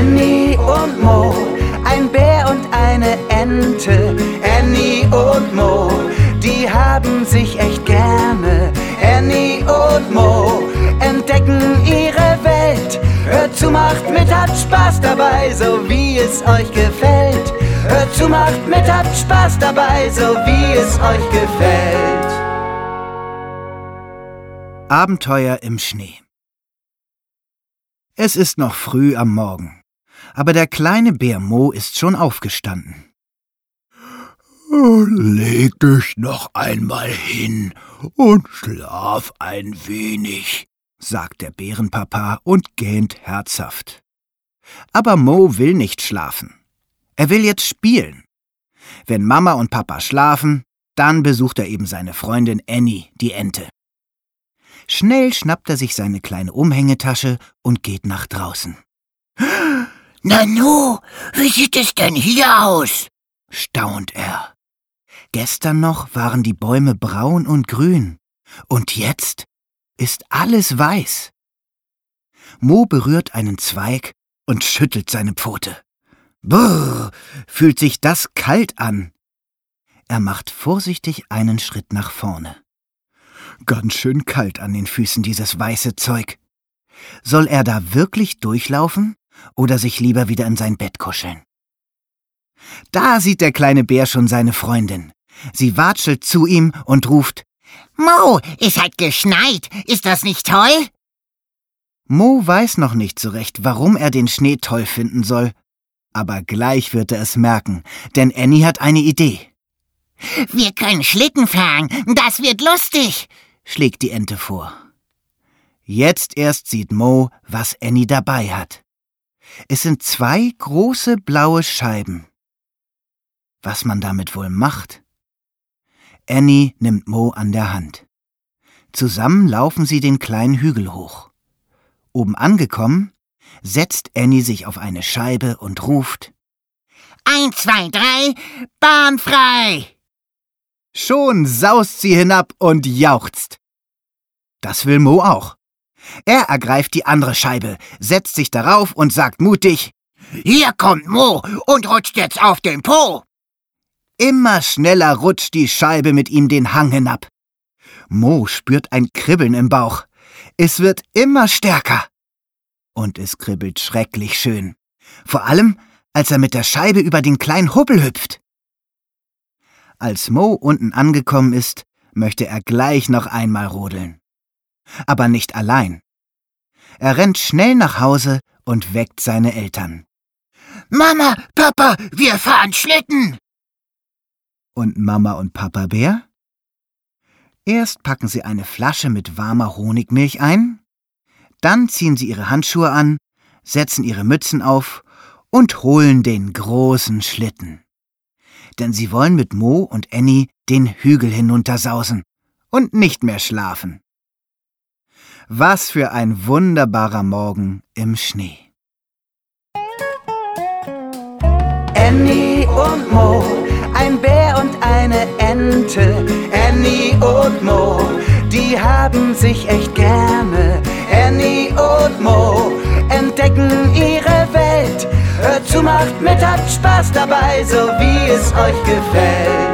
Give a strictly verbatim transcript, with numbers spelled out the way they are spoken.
Enny und Mo, ein Bär und eine Ente. Enny und Mo, die haben sich echt gerne. Enny und Mo entdecken ihre Welt. Hört zu, macht mit, habt Spaß dabei, so wie es euch gefällt. Hört zu, macht mit, habt Spaß dabei, so wie es euch gefällt. Abenteuer im Schnee. Es ist noch früh am Morgen, aber der kleine Bär Mo ist schon aufgestanden. Leg dich noch einmal hin und schlaf ein wenig, sagt der Bärenpapa und gähnt herzhaft. Aber Mo will nicht schlafen. Er will jetzt spielen. Wenn Mama und Papa schlafen, dann besucht er eben seine Freundin Enny, die Ente. Schnell schnappt er sich seine kleine Umhängetasche und geht nach draußen. Nanu, wie sieht es denn hier aus? Staunt er. Gestern noch waren die Bäume braun und grün und jetzt ist alles weiß. Mo berührt einen Zweig und schüttelt seine Pfote. Brrr, fühlt sich das kalt an. Er macht vorsichtig einen Schritt nach vorne. Ganz schön kalt an den Füßen, dieses weiße Zeug. Soll er da wirklich durchlaufen oder sich lieber wieder in sein Bett kuscheln? Da sieht der kleine Bär schon seine Freundin. Sie watschelt zu ihm und ruft: Mo, es hat geschneit. Ist das nicht toll? Mo weiß noch nicht so recht, warum er den Schnee toll finden soll. Aber gleich wird er es merken, denn Enny hat eine Idee. Wir können Schlitten fahren, das wird lustig, schlägt die Ente vor. Jetzt erst sieht Mo, was Enny dabei hat. Es sind zwei große blaue Scheiben. Was man damit wohl macht? Enny nimmt Mo an der Hand. Zusammen laufen sie den kleinen Hügel hoch. Oben angekommen, setzt Enny sich auf eine Scheibe und ruft: Eins, zwei, drei, Bahn frei! Schon saust sie hinab und jauchzt. Das will Mo auch. Er ergreift die andere Scheibe, setzt sich darauf und sagt mutig: Hier kommt Mo und rutscht jetzt auf den Po. Immer schneller rutscht die Scheibe mit ihm den Hang hinab. Mo spürt ein Kribbeln im Bauch. Es wird immer stärker. Und es kribbelt schrecklich schön. Vor allem, als er mit der Scheibe über den kleinen Hubbel hüpft. Als Mo unten angekommen ist, möchte er gleich noch einmal rodeln. Aber nicht allein. Er rennt schnell nach Hause und weckt seine Eltern. Mama, Papa, wir fahren Schlitten! Und Mama und Papa Bär? Erst packen sie eine Flasche mit warmer Honigmilch ein, dann ziehen sie ihre Handschuhe an, setzen ihre Mützen auf und holen den großen Schlitten. Denn sie wollen mit Mo und Enny den Hügel hinuntersausen und nicht mehr schlafen. Was für ein wunderbarer Morgen im Schnee. Enny und Mo, ein Bär und eine Ente. Enny und Mo, die haben sich echt gerne. Enny und Mo entdecken ihre Welt. Hört zu, macht mit, habt Spaß dabei, so wie es euch gefällt.